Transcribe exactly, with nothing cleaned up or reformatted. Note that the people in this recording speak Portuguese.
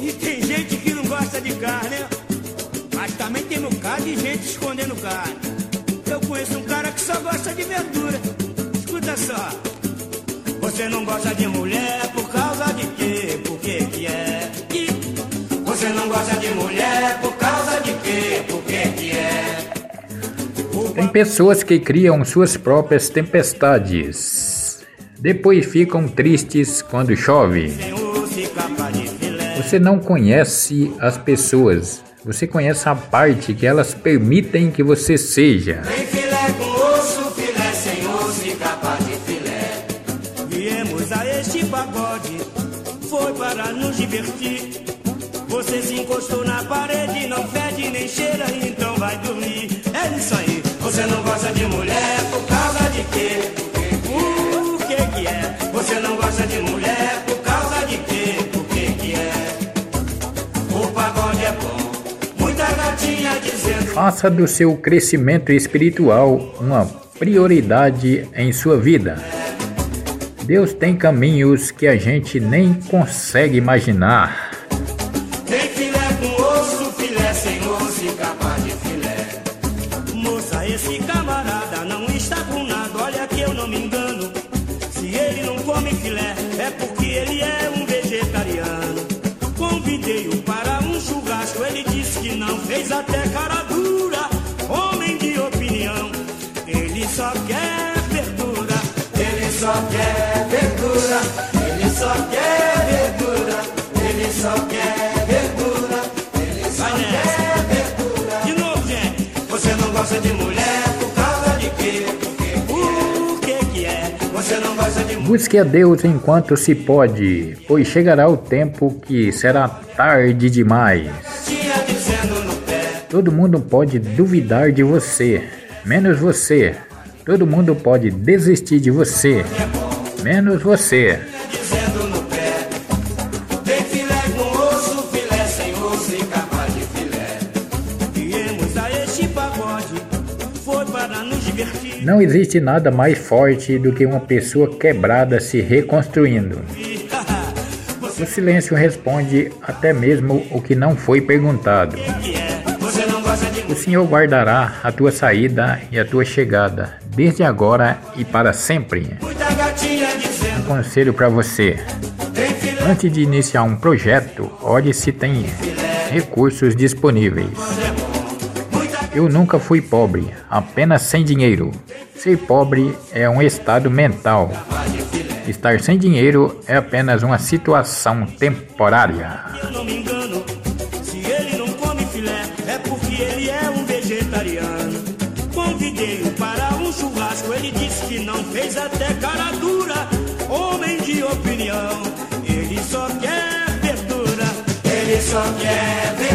E tem gente que não gosta de carne, mas também tem no caso de gente escondendo carne. Eu conheço um cara que só gosta de verdura. Escuta só. Você não gosta de mulher por causa de quê? Por que que é? Você não gosta de mulher por causa de quê? Por que que é? Tem pessoas que criam suas próprias tempestades. Depois ficam tristes quando chove. Você não conhece as pessoas. Você conhece a parte que elas permitem que você seja. Viemos a este pagode, foi para nos divertir. Você se encostou na parede, não fede nem cheira, então vai dormir. É isso aí. Você não gosta de mulher por causa de quê? Por que que é? Você não gosta de mulher por causa de quê? Por que que é? O pagode é bom, muita gatinha dizendo... Faça do seu crescimento espiritual uma prioridade em sua vida. Deus tem caminhos que a gente nem consegue imaginar. Tem filé com osso, filé sem osso e capa de filé. Moça, esse camarada não está com nada, olha que eu não me engano. Se ele não come filé, é porque ele é um vegetariano. Convidei-o para um churrasco, ele disse que não, fez até cara dura. Homem de opinião, ele só quer verdura. Ele só quer verdura, ele só quer verdura, ele só quer verdura, ele só quer verdura. De novo, gente. Você não gosta de mulher por causa de quê? Por que que é? Você não gosta de mulher. Busque a Deus enquanto se pode, pois chegará o tempo que será tarde demais. Todo mundo pode duvidar de você, menos você. Todo mundo pode desistir de você, menos você. Não existe nada mais forte do que uma pessoa quebrada se reconstruindo. O silêncio responde até mesmo o que não foi perguntado. O Senhor guardará a tua saída e a tua chegada, desde agora e para sempre. Um conselho para você: antes de iniciar um projeto, olhe se tem recursos disponíveis. Eu nunca fui pobre, apenas sem dinheiro. Ser pobre é um estado mental. Estar sem dinheiro é apenas uma situação temporária. Convidei-o para um churrasco, ele disse que não, fez até cara dura. Homem de opinião, ele só quer verdura. Ele só quer verdura.